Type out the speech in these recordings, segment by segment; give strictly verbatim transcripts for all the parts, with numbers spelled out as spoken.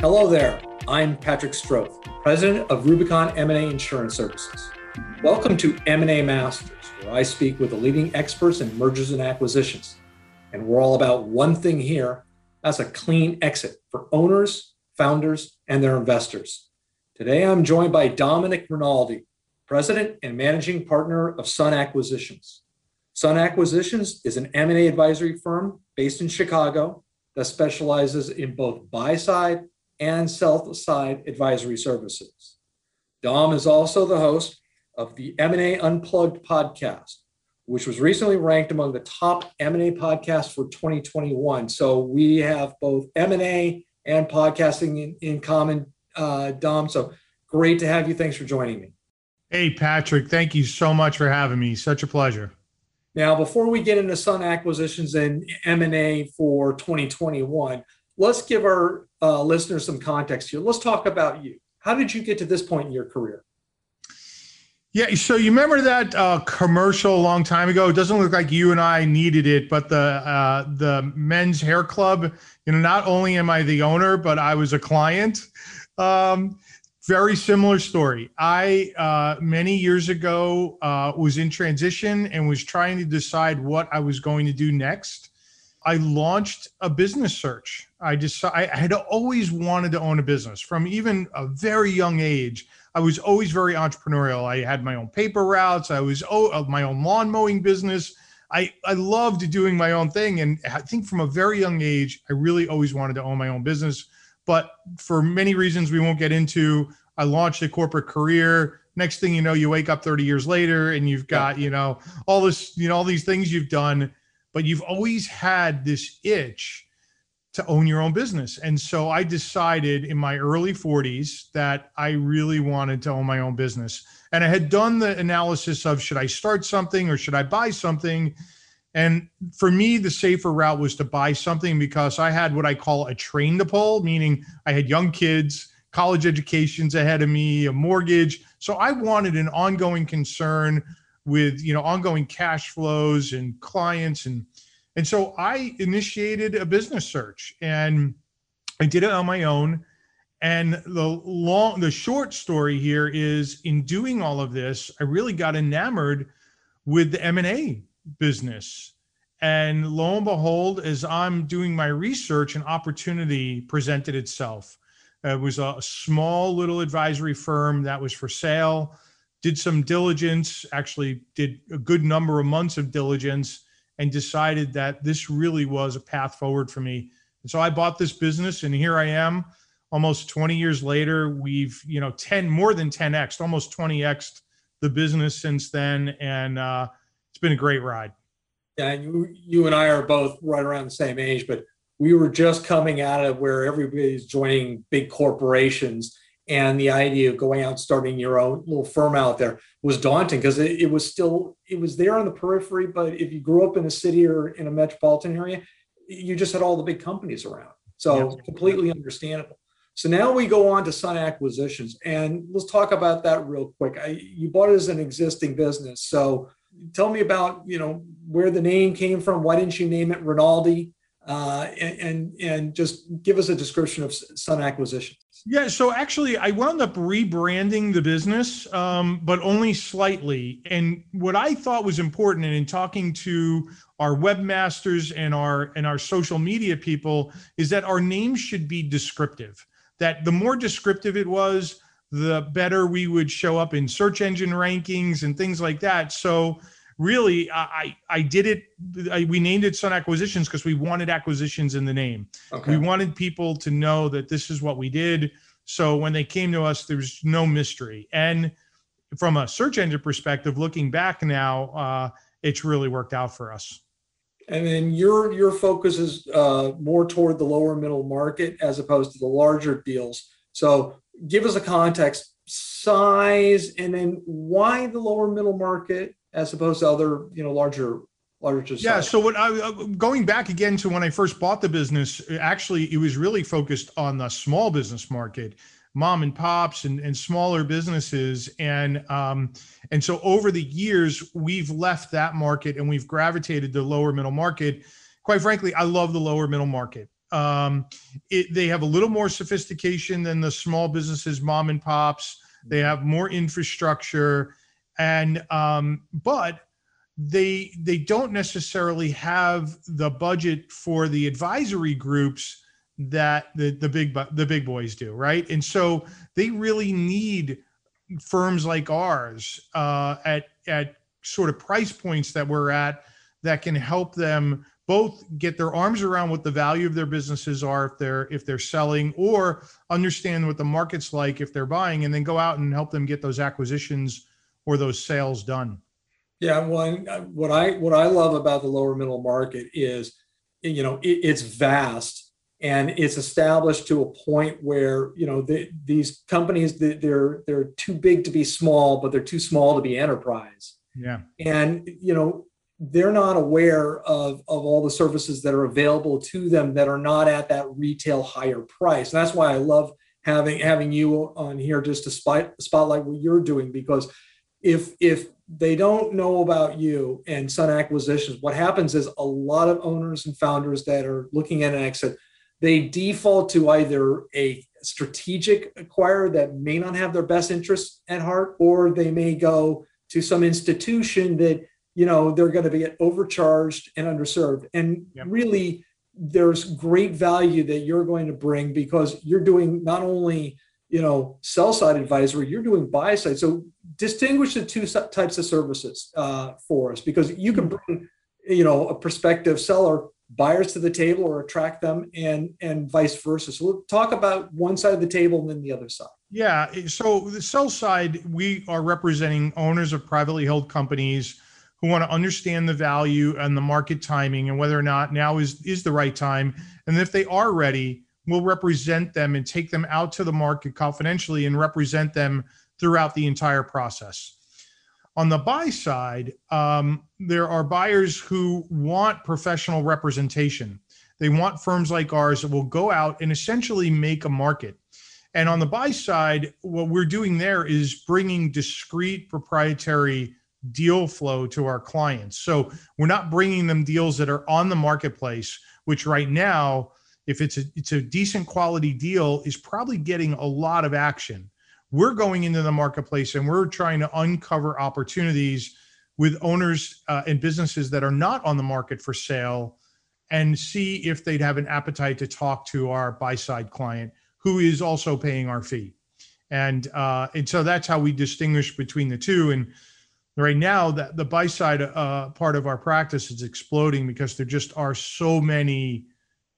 Hello there, I'm Patrick Stroth, President of Rubicon M and A Insurance Services. Welcome to M and A Masters, where I speak with the leading experts in mergers and acquisitions. And we're all about one thing here, that's a clean exit for owners, founders, and their investors. Today, I'm joined by Dominic Rinaldi, President and Managing Partner of Sun Acquisitions. Sun Acquisitions is an M and A advisory firm based in Chicago that specializes in both buy-side and sell-side advisory services. Dom is also the host of the M and A Unplugged podcast, which was recently ranked among the top M and A podcasts for twenty twenty-one. So we have both M and A and podcasting in, in common, uh, Dom. So great to have you. Thanks for joining me. Hey, Patrick, thank you so much for having me. Such a pleasure. Now, before we get into Sun Acquisitions and M and A for twenty twenty-one, let's give our uh, listeners some context here. Let's talk about you. How did you get to this point in your career? Yeah, so you remember that uh, commercial a long time ago? It doesn't look like you and I needed it, but the uh, the men's hair club, you know, not only am I the owner, but I was a client. Um, very similar story. I, uh, many years ago, uh, was in transition and was trying to decide what I was going to do next. I launched a business search. I just, I had always wanted to own a business from even a very young age. I was always very entrepreneurial. I had my own paper routes. I was oh, my own lawn mowing business. I, I loved doing my own thing. And I think from a very young age, I really always wanted to own my own business. But for many reasons we won't get into, I launched a corporate career. Next thing you know, you wake up thirty years later and you've got, you know, all this, you know, all these things you've done. But you've always had this itch to own your own business. And so I decided in my early forties that I really wanted to own my own business. And I had done the analysis of, should I start something or should I buy something? And for me, the safer route was to buy something because I had what I call a train to pull, meaning I had young kids, college educations ahead of me, a mortgage. So I wanted an ongoing concern with, you know, ongoing cash flows and clients. And, and so I initiated a business search and I did it on my own. And the long, the short story here is in doing all of this, I really got enamored with the M and A business. And lo and behold, as I'm doing my research, an opportunity presented itself. It was a small little advisory firm that was for sale. Did some diligence, actually did a good number of months of diligence and decided that this really was a path forward for me. And so I bought this business and here I am almost twenty years later. We've, you know, ten, more than ten X'd, almost twenty X'd the business since then. And uh, it's been a great ride. Yeah, and you, you and I are both right around the same age, but we were just coming out of where everybody's joining big corporations. And the idea of going out and starting your own little firm out there was daunting because it, it was still, it was there on the periphery. But if you grew up in a city or in a metropolitan area, you just had all the big companies around. So yeah. Completely understandable. So now we go on to Sun Acquisitions. And let's talk about that real quick. I, you bought it as an existing business. So tell me about, you know, where the name came from. Why didn't you name it Rinaldi? Uh, and, and, and just give us a description of Sun Acquisitions. Yeah, so actually I wound up rebranding the business, um, but only slightly. And what I thought was important, and in talking to our webmasters and our, and our social media people, is that our name should be descriptive. That the more descriptive it was, the better we would show up in search engine rankings and things like that. So really, I, I did it, I, we named it Sun Acquisitions because we wanted acquisitions in the name. Okay. We wanted people to know that this is what we did. So when they came to us, there was no mystery. And from a search engine perspective, looking back now, uh, it's really worked out for us. And then your your focus is uh, more toward the lower middle market as opposed to the larger deals. So give us a context, size, and then why the lower middle market as opposed to other, you know, larger, larger. Yeah. Size. So what I, going back again to when I first bought the business, actually, it was really focused on the small business market, mom and pops and, and smaller businesses. And, um, and so over the years, we've left that market and we've gravitated to lower middle market. Quite frankly, I love the lower middle market. Um, it, they have a little more sophistication than the small businesses, mom and pops. They have more infrastructure, and um, but they they don't necessarily have the budget for the advisory groups that the the big the big boys do, right? And so they really need firms like ours uh, at at sort of price points that we're at that can help them both get their arms around what the value of their businesses are if they're if they're selling, or understand what the market's like if they're buying, and then go out and help them get those acquisitions or those sales done. Yeah, well, what I what I love about the lower middle market is, you know, it, it's vast and it's established to a point where, you know, the, these companies, they're they're too big to be small, but they're too small to be enterprise. Yeah, and you know, they're not aware of, of all the services that are available to them that are not at that retail higher price. And that's why I love having having you on here just to spot, spotlight what you're doing, because if if they don't know about you and Sun Acquisitions, what happens is a lot of owners and founders that are looking at an exit, they default to either a strategic acquirer that may not have their best interests at heart, or they may go to some institution that, you know, they're going to be overcharged and underserved. And yep. really, there's great value that you're going to bring, because you're doing not only, you know, sell side advisory, you're doing buy side. So distinguish the two types of services uh, for us, because you can bring, you know, a prospective seller buyers to the table or attract them, and and vice versa. So we'll talk about one side of the table and then the other side. Yeah. So the sell side, we are representing owners of privately held companies who want to understand the value and the market timing and whether or not now is, is the right time. And if they are ready, we'll represent them and take them out to the market confidentially and represent them throughout the entire process. On the buy side, um, there are buyers who want professional representation. They want firms like ours that will go out and essentially make a market. And on the buy side, what we're doing there is bringing discrete proprietary deal flow to our clients. So we're not bringing them deals that are on the marketplace, which right now, if it's a, it's a decent quality deal, is probably getting a lot of action. We're going into the marketplace and we're trying to uncover opportunities with owners uh, and businesses that are not on the market for sale, and see if they'd have an appetite to talk to our buy-side client who is also paying our fee. And, uh, and so that's how we distinguish between the two. And right now, the, the buy-side uh, part of our practice is exploding because there just are so many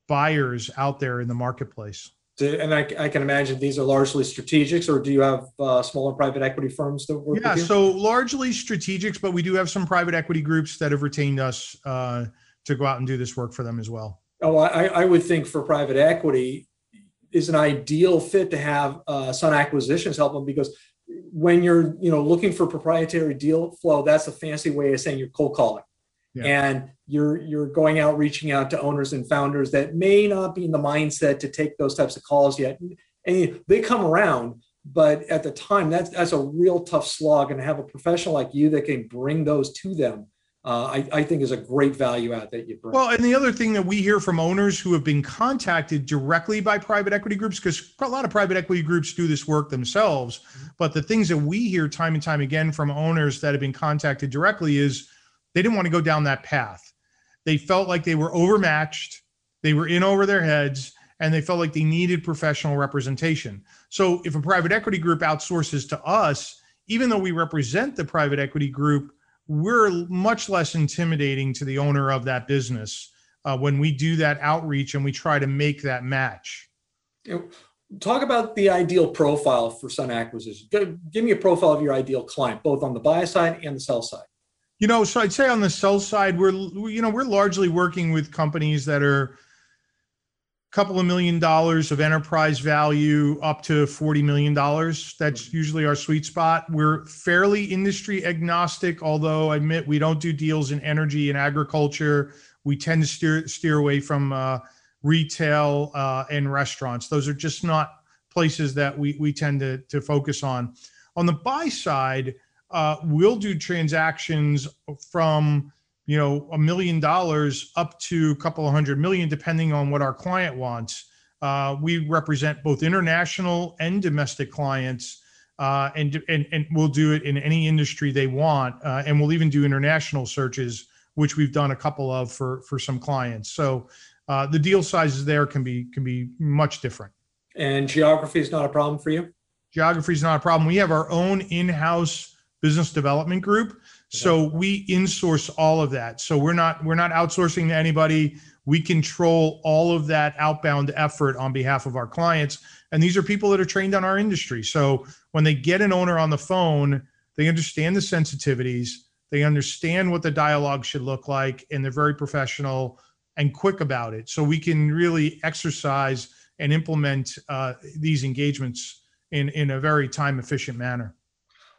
buyers out there in the marketplace. And I, I can imagine these are largely strategics, or do you have uh, smaller private equity firms that work yeah, with you? Yeah, so largely strategics, but we do have some private equity groups that have retained us uh, to go out and do this work for them as well. Oh, I, I would think for private equity is an ideal fit to have uh, Sun Acquisitions help them, because when you're, you know, looking for proprietary deal flow, that's a fancy way of saying you're cold calling. Yeah. And you're you're going out, reaching out to owners and founders that may not be in the mindset to take those types of calls yet. And they come around, but at the time, that's that's a real tough slog. And to have a professional like you that can bring those to them, uh, I, I think is a great value add that you bring. Well, and the other thing that we hear from owners who have been contacted directly by private equity groups, because a lot of private equity groups do this work themselves, but the things that we hear time and time again from owners that have been contacted directly is they didn't want to go down that path. They felt like they were overmatched, they were in over their heads, and they felt like they needed professional representation. So if a private equity group outsources to us, even though we represent the private equity group, we're much less intimidating to the owner of that business uh, when we do that outreach and we try to make that match. Talk about the ideal profile for Sun Acquisitions. Give me a profile of your ideal client, both on the buy side and the sell side. You know, so I'd say on the sell side, we're, you know, we're largely working with companies that are a couple of million dollars of enterprise value up to forty million dollars. That's usually our sweet spot. We're fairly industry agnostic, although I admit we don't do deals in energy and agriculture. We tend to steer, steer away from uh, retail uh, and restaurants. Those are just not places that we, we tend to, to focus on. On the buy side, Uh, we'll do transactions from you know, a million dollars up to a couple of hundred million, depending on what our client wants. Uh, we represent both international and domestic clients, uh, and, and, and we'll do it in any industry they want. Uh, and we'll even do international searches, which we've done a couple of for, for some clients. So uh, the deal sizes there can be, can be much different. And geography is not a problem for you? Geography is not a problem. We have our own in-house business development group. Okay. So we insource all of that. So we're not, we're not outsourcing to anybody. We control all of that outbound effort on behalf of our clients. And these are people that are trained on our industry. So when they get an owner on the phone, they understand the sensitivities, they understand what the dialogue should look like, and they're very professional and quick about it. So we can really exercise and implement uh, these engagements in, in a very time efficient manner.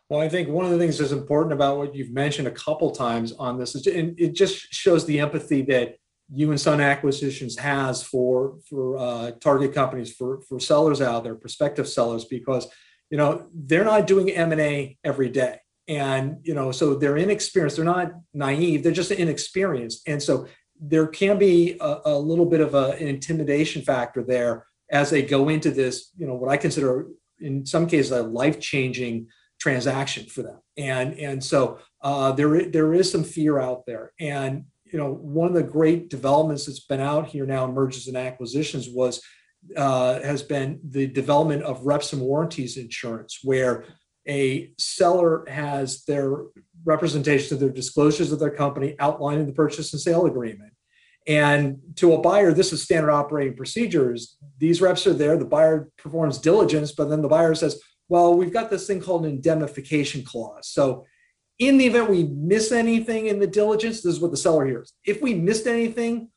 Well, I think one of the things that's important about what you've mentioned a couple times on this is, and it just shows the empathy that you and Sun Acquisitions has for, for uh, target companies, for, for sellers out there, prospective sellers, because, you know, they're not doing M and A every day. And, you know, so they're inexperienced, they're not naive, they're just inexperienced. And so there can be a, a little bit of a, an intimidation factor there as they go into this, you know, what I consider in some cases a life-changing transaction for them. And, and so uh, there, there is some fear out there. And, you know, one of the great developments that's been out here now in mergers and acquisitions was, uh, has been the development of reps and warranties insurance, where a seller has their representations of their disclosures of their company outlined in the purchase and sale agreement. And to a buyer, this is standard operating procedures. These reps are there, the buyer performs diligence, but then the buyer says, well, we've got this thing called an indemnification clause. So in the event we miss anything in the diligence, this is what the seller hears. If we missed anything,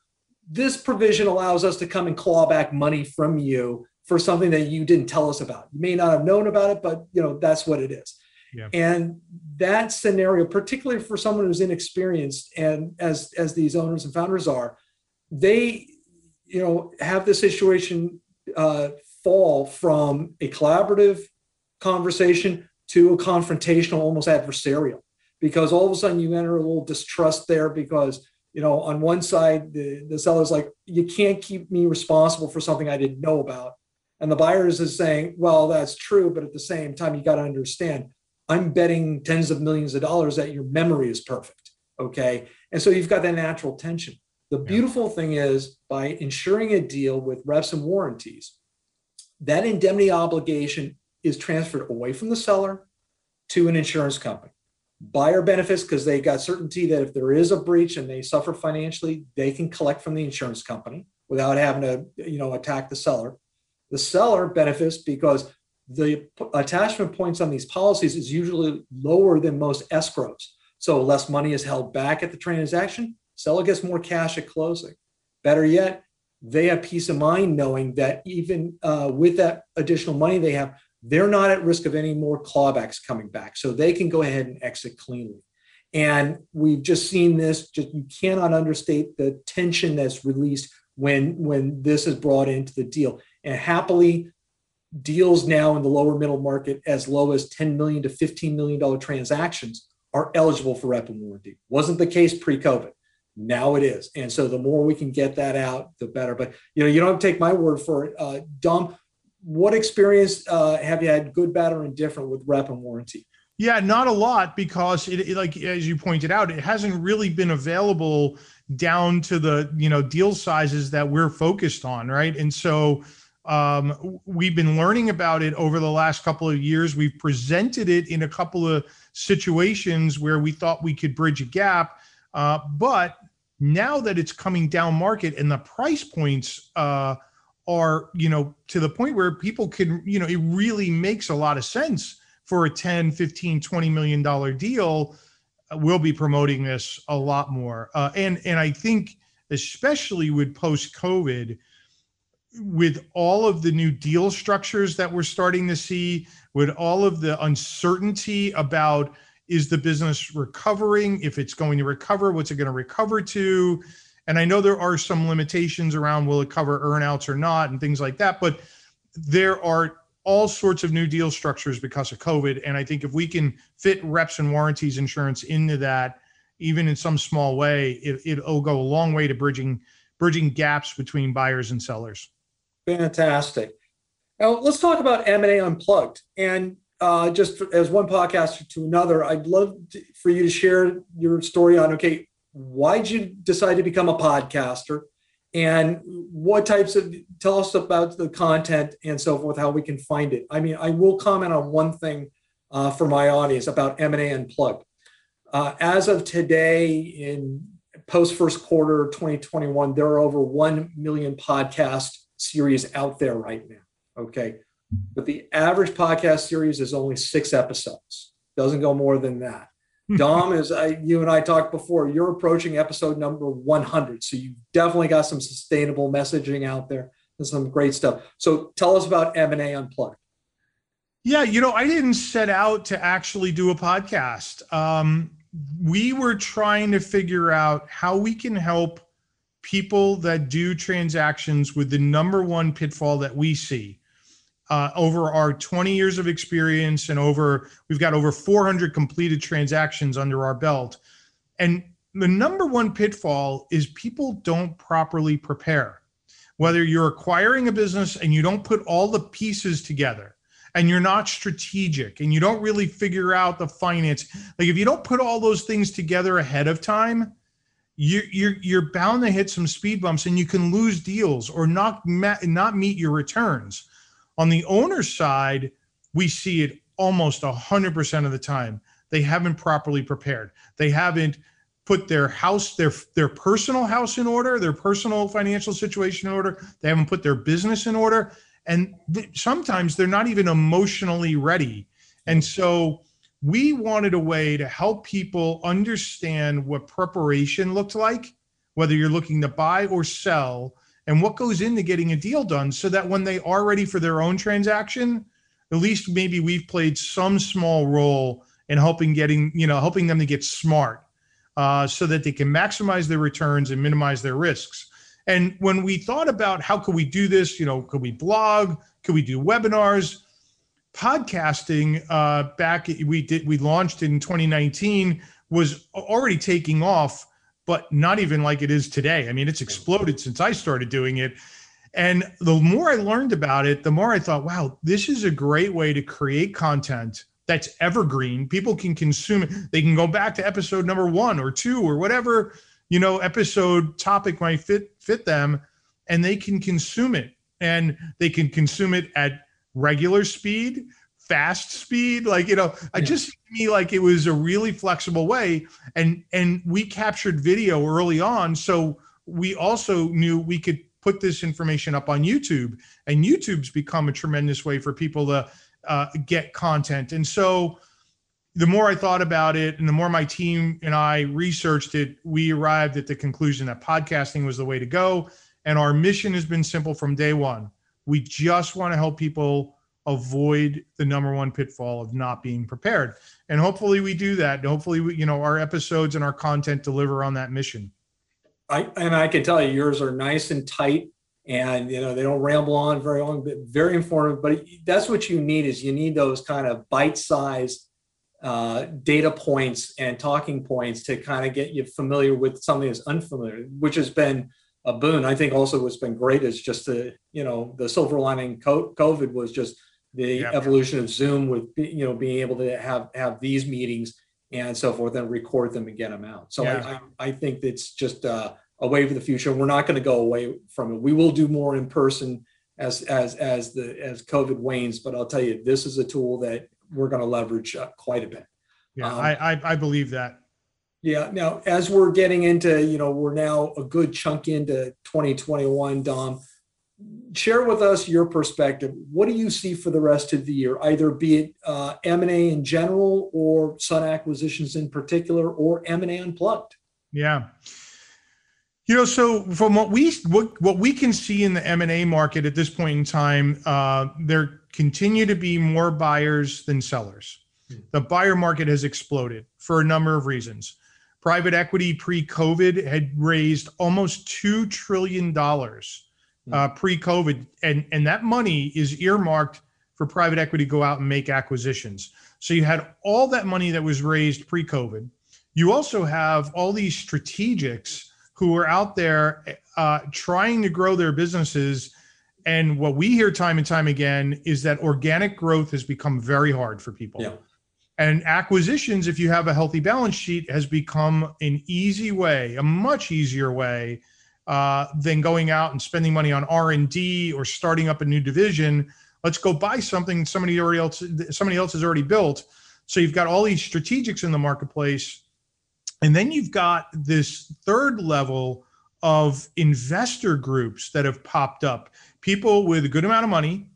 this provision allows us to come and claw back money from you for something that you didn't tell us about. You may not have known about it, but you know, that's what it is. Yeah. And that scenario, particularly for someone who's inexperienced, and as, as these owners and founders are, they, you know, have this situation uh, fall from a collaborative conversation to a confrontational, almost adversarial, because all of a sudden you enter a little distrust there because, you know, on one side, the, the seller's like, you can't keep me responsible for something I didn't know about. And the buyer is saying, well, that's true. But at the same time, you got to understand, I'm betting tens of millions of dollars that your memory is perfect. Okay. And so you've got that natural tension. The beautiful thing is, by insuring a deal with reps and warranties, that indemnity obligation is transferred away from the seller to an insurance company. Buyer benefits because they got certainty that if there is a breach and they suffer financially, they can collect from the insurance company without having to, you know, attack the seller. The seller benefits because the attachment points on these policies is usually lower than most escrows. So less money is held back at the transaction. Seller gets more cash at closing. Better yet, they have peace of mind knowing that even uh, with that additional money they have, they're not at risk of any more clawbacks coming back. So they can go ahead and exit cleanly. And we've just seen this, just, you cannot understate the tension that's released when, when this is brought into the deal. And happily, deals now in the lower middle market as low as ten million dollars to fifteen million dollars transactions are eligible for rep and warranty. Wasn't the case pre-COVID. Now it is. And so the more we can get that out, the better. But you know, you don't have to take my word for it. Uh, Dom, what experience uh, have you had, good, bad, or indifferent, with rep and warranty? Yeah, not a lot, because it, it, like as you pointed out, it hasn't really been available down to the, you know, deal sizes that we're focused on, right? And so um, we've been learning about it over the last couple of years. We've presented it in a couple of situations where we thought we could bridge a gap, uh, but now that it's coming down market and the price points uh, are, you know, to the point where people can, you know, it really makes a lot of sense for a ten, fifteen, twenty million dollar deal. We'll be promoting this a lot more. Uh, and, and I think especially with post-COVID, with all of the new deal structures that we're starting to see, with all of the uncertainty about, is the business recovering? If it's going to recover, what's it going to recover to? And I know there are some limitations around, will it cover earnouts or not and things like that, but there are all sorts of new deal structures because of COVID. And I think if we can fit reps and warranties insurance into that, even in some small way, it, it'll go a long way to bridging bridging gaps between buyers and sellers. Fantastic. Now, let's talk about M and A Unplugged. And uh, just as one podcaster to another, I'd love to, for you to share your story on, okay, why'd you decide to become a podcaster? And what types of, tell us about the content and so forth, how we can find it. I mean, I will comment on one thing uh, for my audience about M and A Unplugged. Uh, as of today, in post first quarter twenty twenty-one, there are over one million podcast series out there right now, okay? But the average podcast series is only six episodes. Doesn't go more than that. Dom, as I, you and I talked before, you're approaching episode number one hundred. So you've definitely got some sustainable messaging out there and some great stuff. So tell us about M and A Unplugged. Yeah, you know, I didn't set out to actually do a podcast. Um, we were trying to figure out how we can help people that do transactions with the number one pitfall that we see. Uh, over our twenty years of experience and over, we've got over four hundred completed transactions under our belt. And the number one pitfall is people don't properly prepare. Whether you're acquiring a business and you don't put all the pieces together and you're not strategic and you don't really figure out the finance, like if you don't put all those things together ahead of time, you, you're, you're bound to hit some speed bumps and you can lose deals or not, ma- not meet your returns. On the owner's side, we see it almost one hundred percent of the time. They haven't properly prepared. They haven't put their house, their, their personal house in order, their personal financial situation in order. They haven't put their business in order. And th- sometimes they're not even emotionally ready. And so we wanted a way to help people understand what preparation looked like, whether you're looking to buy or sell, and what goes into getting a deal done so that when they are ready for their own transaction, at least maybe we've played some small role in helping getting, you know, helping them to get smart uh, so that they can maximize their returns and minimize their risks. And when we thought about how could we do this, you know, could we blog? Could we do webinars? Podcasting uh, back, we did, we launched in twenty nineteen, was already taking off, but not even like it is today. I mean, it's exploded since I started doing it. And the more I learned about it, the more I thought, wow, this is a great way to create content that's evergreen. People can consume it. They can go back to episode number one or two or whatever, you know, episode topic might fit, fit them, and they can consume it. And they can consume it at regular speed, fast speed, like, you know, I just to me like it was a really flexible way. And, and we captured video early on. So we also knew we could put this information up on YouTube, and YouTube's become a tremendous way for people to uh, get content. And so the more I thought about it and the more my team and I researched it, we arrived at the conclusion that podcasting was the way to go. And our mission has been simple from day one. We just want to help people avoid the number one pitfall of not being prepared. And hopefully we do that. Hopefully, we, you know, our episodes and our content deliver on that mission. I And I can tell you, yours are nice and tight, and, you know, they don't ramble on very long, but very informative. But that's what you need, is you need those kind of bite-sized uh, data points and talking points to kind of get you familiar with something that's unfamiliar, which has been a boon. I think also what's been great is just the, you know, the silver lining COVID was just the yep. evolution of Zoom with, you know, being able to have, have these meetings and so forth and record them and get them out. So yeah. I, I, I think it's just uh, a wave of the future. We're not going to go away from it. We will do more in person as, as, as the, as COVID wanes, but I'll tell you, this is a tool that we're going to leverage uh, quite a bit. Yeah. Um, I, I, I believe that. Yeah. Now, as we're getting into, you know, we're now a good chunk into twenty twenty-one, Dom, share with us your perspective. What do you see for the rest of the year, either be it uh, M and A in general or Sun Acquisitions in particular, or M and A Unplugged? Yeah. You know, so from what we what, what we can see in the M and A market at this point in time, uh, there continue to be more buyers than sellers. The buyer market has exploded for a number of reasons. Private equity pre-COVID had raised almost two trillion dollars uh, pre-COVID, and, and that money is earmarked for private equity to go out and make acquisitions. So you had all that money that was raised pre-COVID. you also have all these strategics who are out there uh, trying to grow their businesses. And what we hear time and time again is that organic growth has become very hard for people. Yeah. And acquisitions, if you have a healthy balance sheet, has become an easy way, a much easier way uh, than going out and spending money on R and D or starting up a new division. Let's go buy something somebody already else, somebody else has already built. So you've got all these strategics in the marketplace. And then you've got this third level of investor groups that have popped up. People with a good amount of money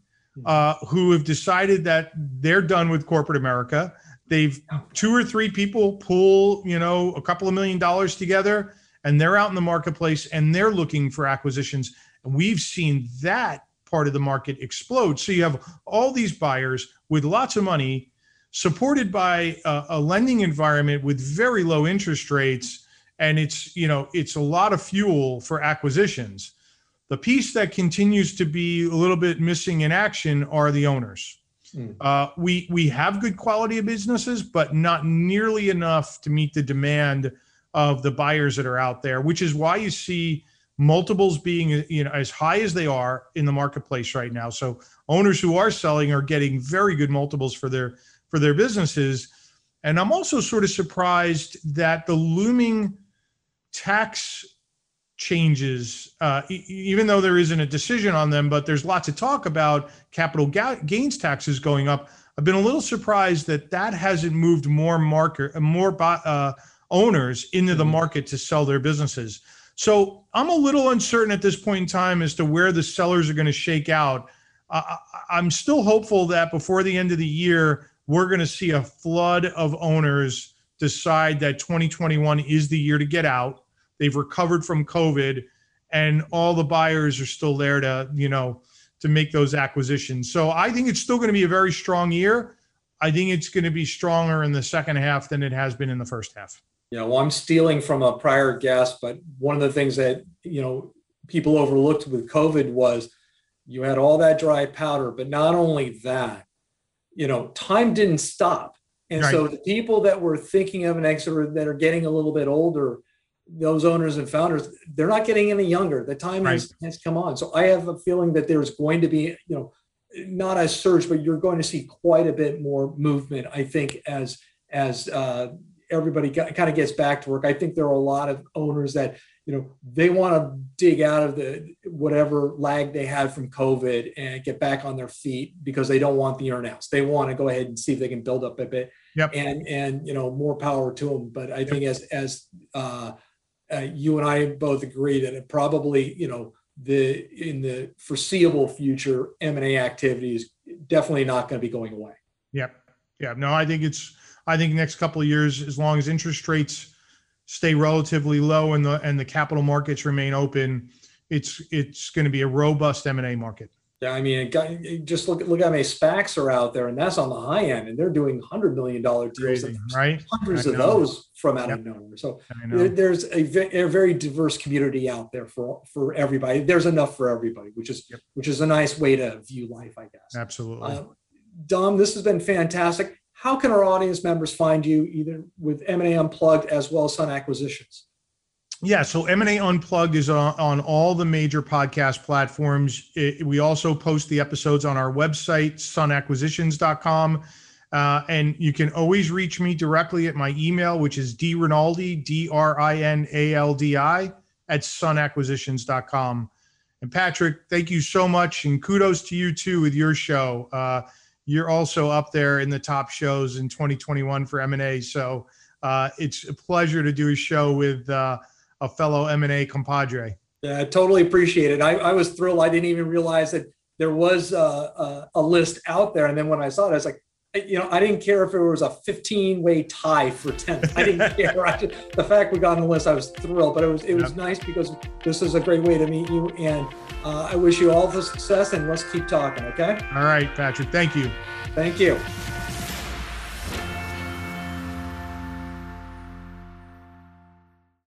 uh, who have decided that they're done with corporate America. They've two or three people pull, you know, a couple of million dollars together, and they're out in the marketplace and they're looking for acquisitions. And we've seen that part of the market explode. So you have all these buyers with lots of money supported by a, a lending environment with very low interest rates. And it's, you know, it's a lot of fuel for acquisitions. The piece that continues to be a little bit missing in action are the owners. Mm. Uh, we we have good quality of businesses, but not nearly enough to meet the demand of the buyers that are out there, which is why you see multiples being, you know, as high as they are in the marketplace right now. So owners who are selling are getting very good multiples for their for their businesses. And I'm also sort of surprised that the looming tax changes, uh, e- even though there isn't a decision on them, but there's lots of talk about capital ga- gains taxes going up. I've been a little surprised that that hasn't moved more market, more uh, owners into the market to sell their businesses. So I'm a little uncertain at this point in time as to where the sellers are going to shake out. Uh, I- I'm still hopeful that before the end of the year, we're going to see a flood of owners decide that twenty twenty-one is the year to get out. They've recovered from COVID, and all the buyers are still there to, you know, to make those acquisitions. So I think it's still going to be a very strong year. I think it's going to be stronger in the second half than it has been in the first half. Yeah, well, I'm stealing from a prior guest, but one of the things that, you know, people overlooked with COVID was you had all that dry powder, but not only that, you know, time didn't stop. And right. So the people that were thinking of an exit or that are getting a little bit older, those owners and founders, they're not getting any younger. The time right. has, has come on. So I have a feeling that there's going to be, you know, not a surge, but you're going to see quite a bit more movement, I think, as as uh, everybody got, kind of gets back to work. I think there are a lot of owners that, you know, they want to dig out of the whatever lag they had from COVID and get back on their feet because they don't want the earnouts. They want to go ahead and see if they can build up a bit. Yep. And, and you know, more power to them. But I think yep. as, as uh, Uh, you and I both agree that it probably, you know, the in the foreseeable future, M and A activity is definitely not going to be going away. Yeah, yeah. No, I think it's. I think next couple of years, as long as interest rates stay relatively low and the and the capital markets remain open, it's it's going to be a robust M and A market. Yeah, I mean, it got, it just look look how many SPACs are out there, and that's on the high end, and they're doing one hundred million dollars deals, right? Hundreds of those from out yep. of nowhere. So there, there's a, v- a very diverse community out there for for everybody. There's enough for everybody, which is yep. which is a nice way to view life, I guess. Absolutely. Uh, Dom, this has been fantastic. How can our audience members find you, either with M and A Unplugged as well as Sun Acquisitions? Yeah, so M and A Unplugged is on, on all the major podcast platforms. It, we also post the episodes on our website, sun acquisitions dot com. Uh, and you can always reach me directly at my email, which is drinaldi, D R I N A L D I, at sun acquisitions dot com. And Patrick, thank you so much. And kudos to you, too, with your show. Uh, you're also up there in the top shows in twenty twenty-one for M and A. So uh, it's a pleasure to do a show with uh a fellow M and A compadre. Yeah, I totally appreciate it. I, I was thrilled. I didn't even realize that there was a, a, a list out there. And then when I saw it, I was like, you know, I didn't care if it was a fifteen-way tie for tenth. I didn't care. I just, the fact we got on the list, I was thrilled. But it was it was yep. nice because this is a great way to meet you. And uh, I wish you all the success, and let's keep talking, okay? All right, Patrick. Thank you. Thank you.